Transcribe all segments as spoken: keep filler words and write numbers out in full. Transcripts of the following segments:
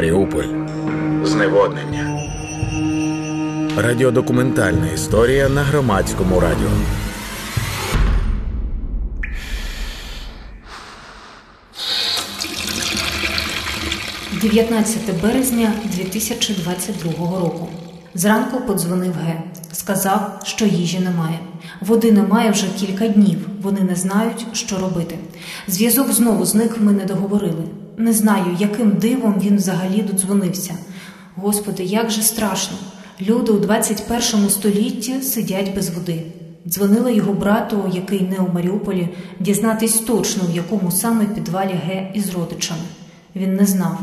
Маріуполь. Зневоднення. Радіодокументальна історія на Громадському радіо. дев'ятнадцяте березня дві тисячі двадцять другого року. Зранку подзвонив Ге. Сказав, що їжі немає. Води немає вже кілька днів. Вони не знають, що робити. Зв'язок знову зник, ми не договорили. Не знаю, яким дивом він взагалі додзвонився. Господи, як же страшно. Люди у двадцять першому столітті сидять без води. Дзвонила його брату, який не у Маріуполі, дізнатись точно, в якому саме підвалі Ге із родичами. Він не знав.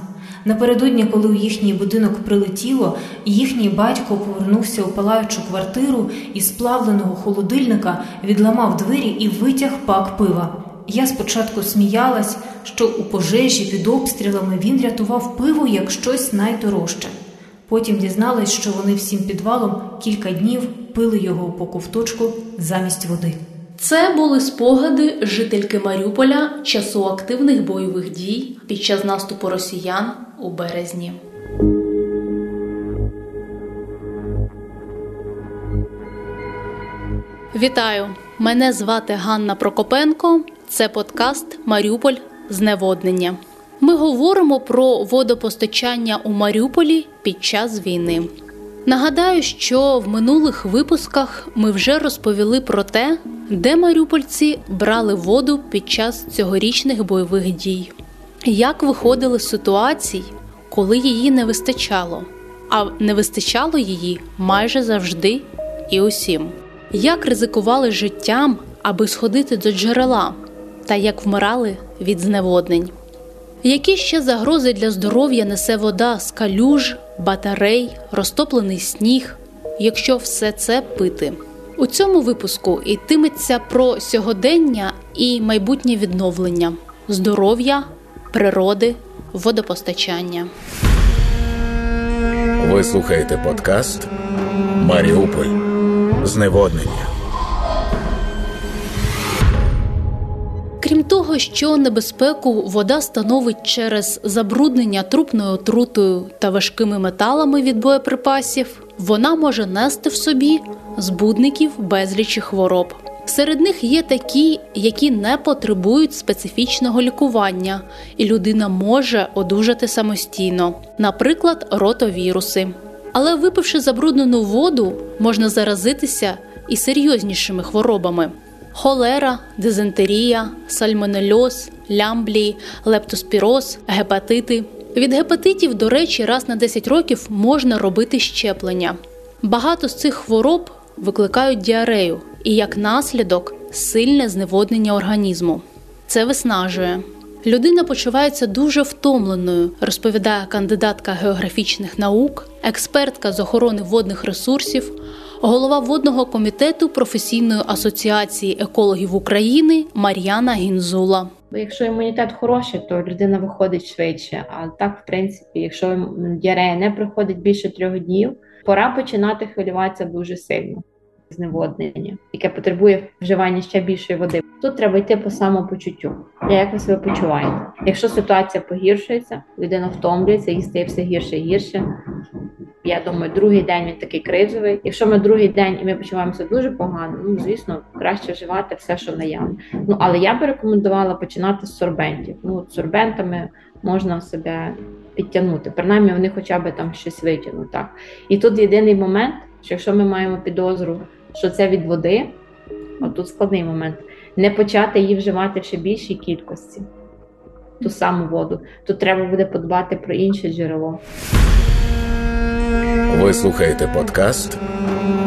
Напередодні, коли у їхній будинок прилетіло, їхній батько повернувся у палаючу квартиру і з плавленого холодильника відламав двері і витяг пак пива. Я спочатку сміялась, що у пожежі під обстрілами він рятував пиво як щось найдорожче. Потім дізналась, що вони всім підвалом кілька днів пили його по ковточку замість води. Це були спогади жительки Маріуполя часу активних бойових дій під час наступу росіян у березні. Вітаю! Мене звати Ганна Прокопенко. Це подкаст «Маріуполь. Зневоднення». Ми говоримо про водопостачання у Маріуполі під час війни. Нагадаю, що в минулих випусках ми вже розповіли про те, де маріупольці брали воду під час цьогорічних бойових дій, як виходили з ситуацій, коли її не вистачало, а не вистачало її майже завжди і усім, як ризикували життям, аби сходити до джерела, та як вмирали від зневоднень. Які ще загрози для здоров'я несе вода з калюж, батарей, розтоплений сніг, якщо все це пити? У цьому випуску йтиметься про сьогодення і майбутнє відновлення – здоров'я, природи, водопостачання. Ви слухаєте подкаст «Маріуполь. Зневоднення». Крім того, що небезпеку вода становить через забруднення трупною отрутою та важкими металами від боєприпасів, вона може нести в собі збудників безлічі хвороб. Серед них є такі, які не потребують специфічного лікування, і людина може одужати самостійно, наприклад, ротовіруси. Але випивши забруднену воду, можна заразитися і серйознішими хворобами. Холера, дизентерія, сальмонельоз, лямблії, лептоспіроз, гепатити. Від гепатитів, до речі, раз на десять років можна робити щеплення. Багато з цих хвороб викликають діарею і, як наслідок, сильне зневоднення організму. Це виснажує. Людина почувається дуже втомленою, розповідає кандидатка географічних наук, експертка з охорони водних ресурсів, голова водного комітету професійної асоціації екологів України Мар'яна Гінзула. Якщо імунітет хороший, то людина виходить швидше. А так, в принципі, якщо діарея не проходить більше трьох днів, пора починати хвилюватися дуже сильно. Зневоднення, яке потребує вживання ще більшої води. Тут треба йти по самопочуттю. Як ви себе почуваєте? Якщо ситуація погіршується, людина втомлюється, їй стає все гірше і гірше. Я думаю, другий день він такий кризовий. Якщо ми другий день і ми почуваємося дуже погано, ну, звісно, краще вживати все, що наявне. Ну, але я би рекомендувала починати з сорбентів. Ну, сорбентами можна себе підтягнути. Принаймні, вони хоча б там щось витягнуть. Так? І тут єдиний момент, що якщо ми маємо підозру, що це від води, от тут складний момент, не почати її вживати в ще більшій кількості, ту саму воду. Тут треба буде подбати про інше джерело. Ви слухаєте подкаст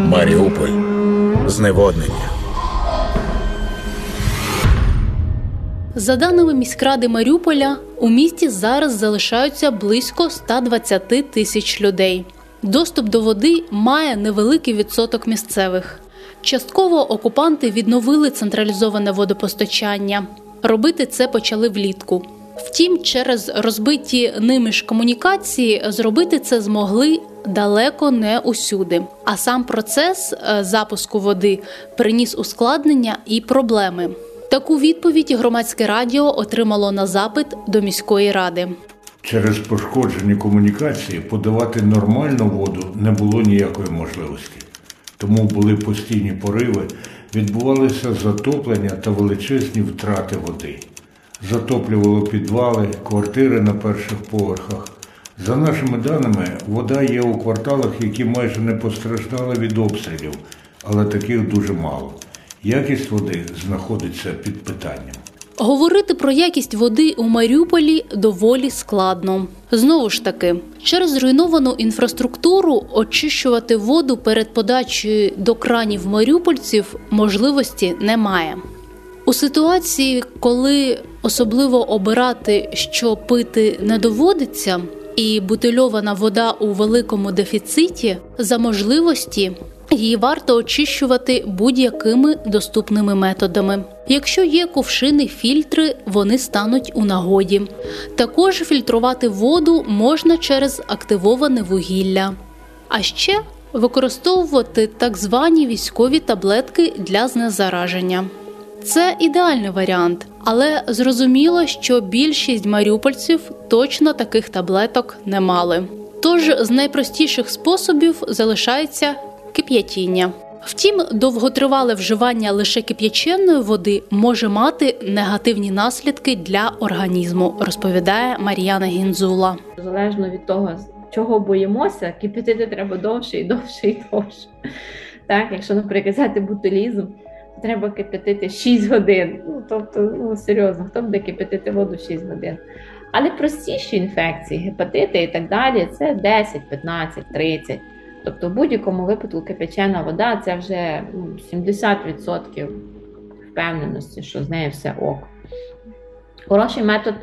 «Маріуполь. Зневоднення». За даними міськради Маріуполя, у місті зараз залишаються близько сто двадцять тисяч людей. Доступ до води має невеликий відсоток місцевих. Частково окупанти відновили централізоване водопостачання. Робити це почали влітку. Втім, через розбиті ними ж комунікації зробити це змогли далеко не усюди. А сам процес запуску води приніс ускладнення і проблеми. Таку відповідь Громадське радіо отримало на запит до міської ради. через пошкоджені комунікації подавати нормальну воду не було ніякої можливості. Тому були постійні пориви, відбувалися затоплення та величезні втрати води. Затоплювало підвали, квартири на перших поверхах. За нашими даними, вода є у кварталах, які майже не постраждали від обстрілів, але таких дуже мало. Якість води знаходиться під питанням. Говорити про якість води у Маріуполі доволі складно. Знову ж таки, через зруйновану інфраструктуру очищувати воду перед подачею до кранів маріупольців можливості немає. У ситуації, коли особливо обирати, що пити не доводиться, і бутильована вода у великому дефіциті, за можливості її варто очищувати будь-якими доступними методами. Якщо є кувшини, фільтри, вони стануть у нагоді. Також фільтрувати воду можна через активоване вугілля. А ще використовувати так звані військові таблетки для знезараження. Це ідеальний варіант, але зрозуміло, що більшість маріупольців точно таких таблеток не мали. Тож з найпростіших способів залишається кип'ятіння. Втім, довготривале вживання лише кип'яченої води може мати негативні наслідки для організму, розповідає Мар'яна Гінзула. Залежно від того, чого боїмося, кип'ятити треба довше і довше і довше. Так, якщо, наприклад, взяти бутилізм, треба кип'ятити шість годин. Ну, тобто, ну, серйозно, хто буде кип'ятити воду шість годин? Але простіші інфекції, гепатити і так далі, це десять, п'ятнадцять, тридцять. Тобто в будь-якому випадку кип'ячена вода – це вже сімдесят відсотків впевненості, що з нею все ок. Хороший метод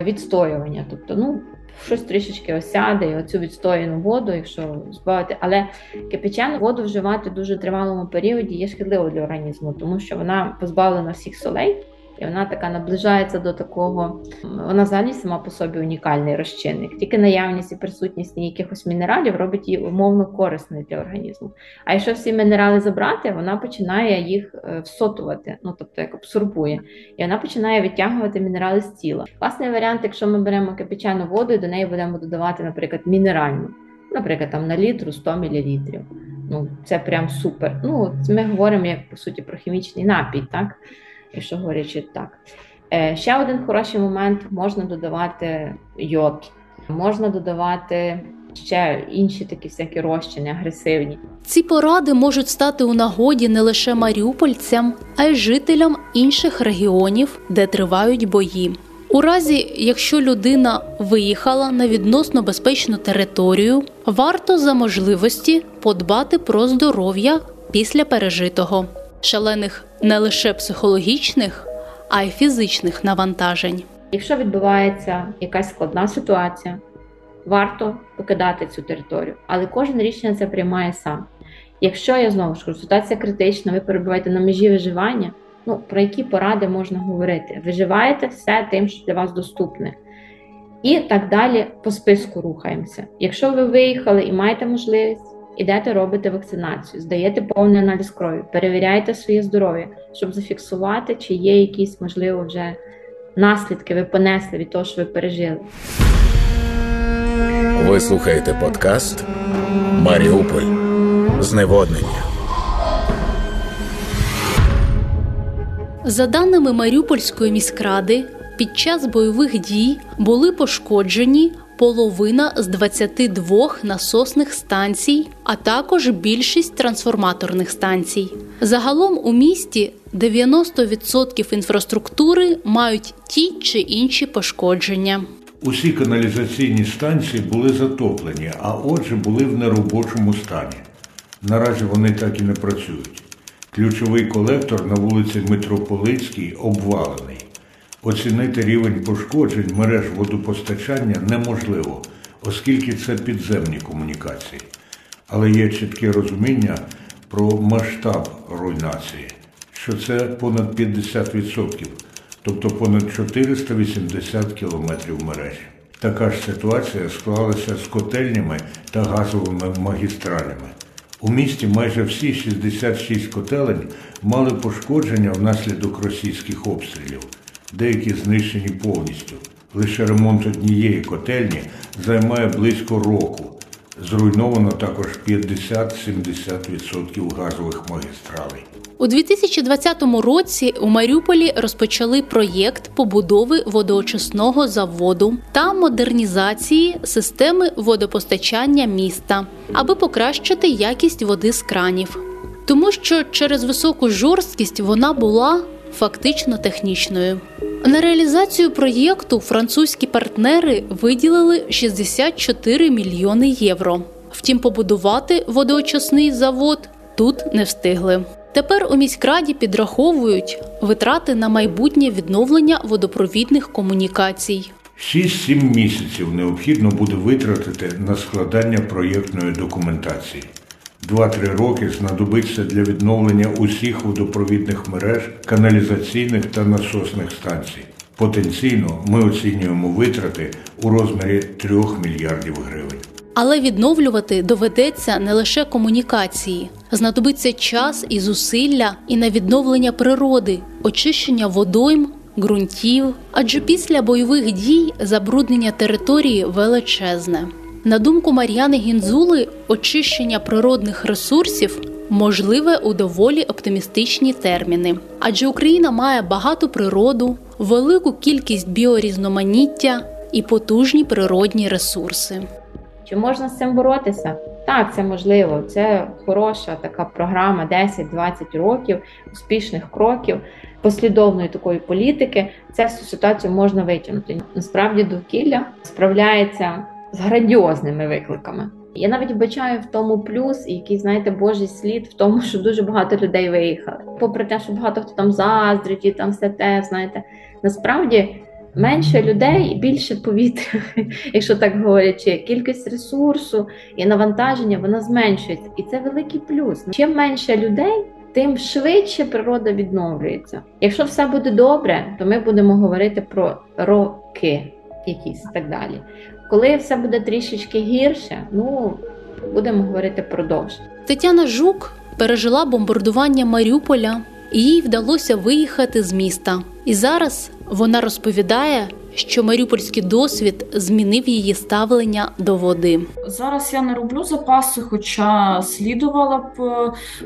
відстоювання. Тобто, ну, щось трішечки осяде, і оцю відстояну воду, якщо збавити. Але кип'ячену воду вживати в дуже тривалому періоді є шкідливо для організму, тому що вона позбавлена всіх солей, і вона така наближається до такого, вона взагалі сама по собі унікальний розчинник. Тільки наявність і присутність якихось мінералів робить її умовно корисною для організму. А якщо всі мінерали забрати, вона починає їх всотувати, ну тобто як абсорбує, і вона починає витягувати мінерали з тіла. Класний варіант, якщо ми беремо кип'ячену воду і до неї будемо додавати, наприклад, мінеральну, наприклад, там на літру сто мілілітрів. Ну це прям супер. Ну ми говоримо як по суті про хімічний напій, так? Якщо говорячи так. Е, ще один хороший момент, можна додавати йод, можна додавати ще інші такі всякі розчини, агресивні. Ці поради можуть стати у нагоді не лише маріупольцям, а й жителям інших регіонів, де тривають бої. У разі, якщо людина виїхала на відносно безпечну територію, варто за можливості подбати про здоров'я після пережитого. Шалених не лише психологічних, а й фізичних навантажень. Якщо відбувається якась складна ситуація, варто покидати цю територію, але кожен рішення це приймає сам. Якщо, я знову ж кажу, ситуація критична, ви перебуваєте на межі виживання, ну про які поради можна говорити? Виживаєте все тим, що для вас доступне. І так далі по списку рухаємося. Якщо ви виїхали і маєте можливість, ідете, робите вакцинацію, здаєте повний аналіз крові, перевіряєте своє здоров'я, щоб зафіксувати, чи є якісь, можливо, вже наслідки ви понесли від того, що ви пережили. Ви слухаєте подкаст «Маріуполь. Зневоднення». За даними Маріупольської міськради, під час бойових дій були пошкоджені половина з двадцяти двох насосних станцій, а також більшість трансформаторних станцій. Загалом у місті дев'яносто відсотків інфраструктури мають ті чи інші пошкодження. Усі каналізаційні станції були затоплені, а отже були в неробочому стані. Наразі вони так і не працюють. Ключовий колектор на вулиці Митрополитській обвалений. Оцінити рівень пошкоджень мереж водопостачання неможливо, оскільки це підземні комунікації. Але є чітке розуміння про масштаб руйнації, що це понад п'ятдесят відсотків, тобто понад чотириста вісімдесят кілометрів мережі. Така ж ситуація склалася з котельнями та газовими магістралями. У місті майже всі шістдесят шість котелень мали пошкодження внаслідок російських обстрілів. Деякі знищені повністю, Лише ремонт однієї котельні займає близько року. Зруйновано також п'ятдесят-сімдесят відсотків газових магістралей. У дві тисячі двадцятому році у Маріуполі розпочали проєкт побудови водоочисного заводу та модернізації системи водопостачання міста, аби покращити якість води з кранів. Тому що через високу жорсткість вона була фактично технічною. На реалізацію проєкту французькі партнери виділили шістдесят чотири мільйони євро. Втім, побудувати водоочисний завод тут не встигли. Тепер у міськраді підраховують витрати на майбутнє відновлення водопровідних комунікацій. шість-сім місяців необхідно буде витратити на складання проєктної документації. два-три роки знадобиться для відновлення усіх водопровідних мереж, каналізаційних та насосних станцій. Потенційно ми оцінюємо витрати у розмірі трьох мільярдів гривень. Але відновлювати доведеться не лише комунікації. Знадобиться час і зусилля і на відновлення природи, очищення водойм, ґрунтів. Адже після бойових дій забруднення території величезне. На думку Мар'яни Гінзули, очищення природних ресурсів можливе у доволі оптимістичні терміни. Адже Україна має багату природу, велику кількість біорізноманіття і потужні природні ресурси. Чи можна з цим боротися? Так, це можливо. Це хороша така програма десять-двадцять років, успішних кроків, послідовної такої політики. Цю ситуацію можна витягнути. Насправді довкілля справляється з грандіозними викликами. Я навіть вбачаю в тому плюс, який, знаєте, божий слід в тому, що дуже багато людей виїхали. Попри те, що багато хто там заздрить і там все те, знаєте, насправді менше людей і більше повітря, якщо так говорячи. Кількість ресурсу і навантаження, вона зменшується. І це великий плюс. Чим менше людей, тим швидше природа відновлюється. Якщо все буде добре, то ми будемо говорити про роки якісь і так далі. Коли все буде трішечки гірше, ну, будемо говорити про довше. Тетяна Жук пережила бомбардування Маріуполя, і їй вдалося виїхати з міста. І зараз вона розповідає, що маріупольський досвід змінив її ставлення до води. Зараз я не роблю запаси, хоча слідувала б.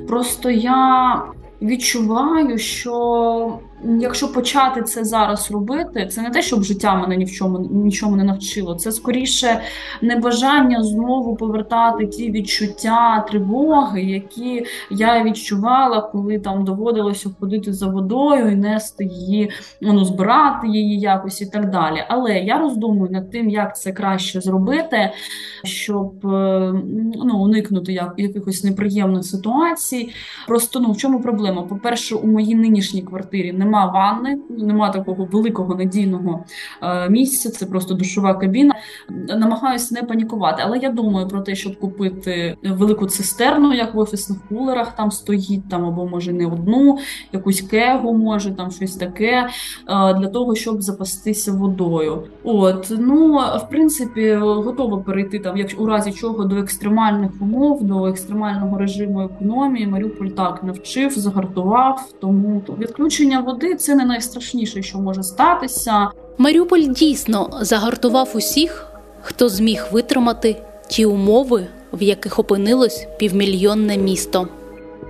Просто я відчуваю, що якщо почати це зараз робити, це не те, щоб життя мене ні в чому, нічому не навчило. Це скоріше небажання знову повертати ті відчуття тривоги, які я відчувала, коли там доводилося ходити за водою і нести її, ну, збирати її якось і так далі. Але я роздумую над тим, як це краще зробити, щоб, ну, уникнути як, якихось неприємних ситуацій. Просто, ну, в чому проблема? По-перше, у моїй нинішній квартирі немає Нема ванни, нема такого великого надійного е, місця, це просто душова кабіна. Намагаюся не панікувати, але я думаю про те, щоб купити велику цистерну, як в офісних кулерах там стоїть, там, або може не одну, якусь кегу, може там щось таке, е, для того, щоб запастися водою. От, ну, в принципі, готова перейти там, як у разі чого, до екстремальних умов, до екстремального режиму економії. Маріуполь так навчив, загартував, тому то відключення води – це не найстрашніше, що може статися. Маріуполь дійсно загартував усіх, хто зміг витримати ті умови, в яких опинилось півмільйонне місто.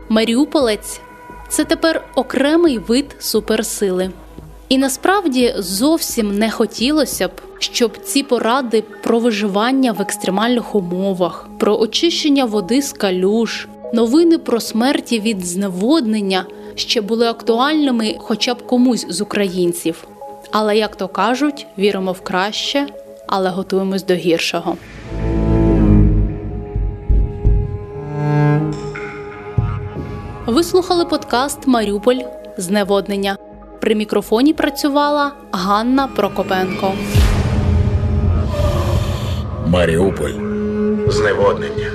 Маріуполець – це тепер окремий вид суперсили. І насправді зовсім не хотілося б, щоб ці поради про виживання в екстремальних умовах, про очищення води з калюж, новини про смерті від зневоднення ще були актуальними хоча б комусь з українців. Але, як то кажуть, віримо в краще, але готуємось до гіршого. Ви слухали подкаст «Маріуполь. Зневоднення». При мікрофоні працювала Ганна Прокопенко. Маріуполь. Зневоднення.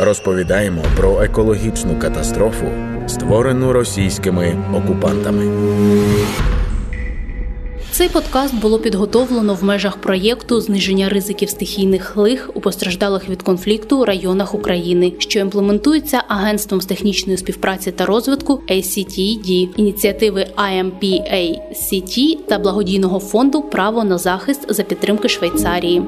Розповідаємо про екологічну катастрофу, створену російськими окупантами. Цей подкаст було підготовлено в межах проєкту «Зниження ризиків стихійних лих у постраждалих від конфлікту районах України», що імплементується Агентством з технічної співпраці та розвитку ей сі тед, ініціативи ай ем пакт та благодійного фонду «Право на захист» за підтримки Швейцарії.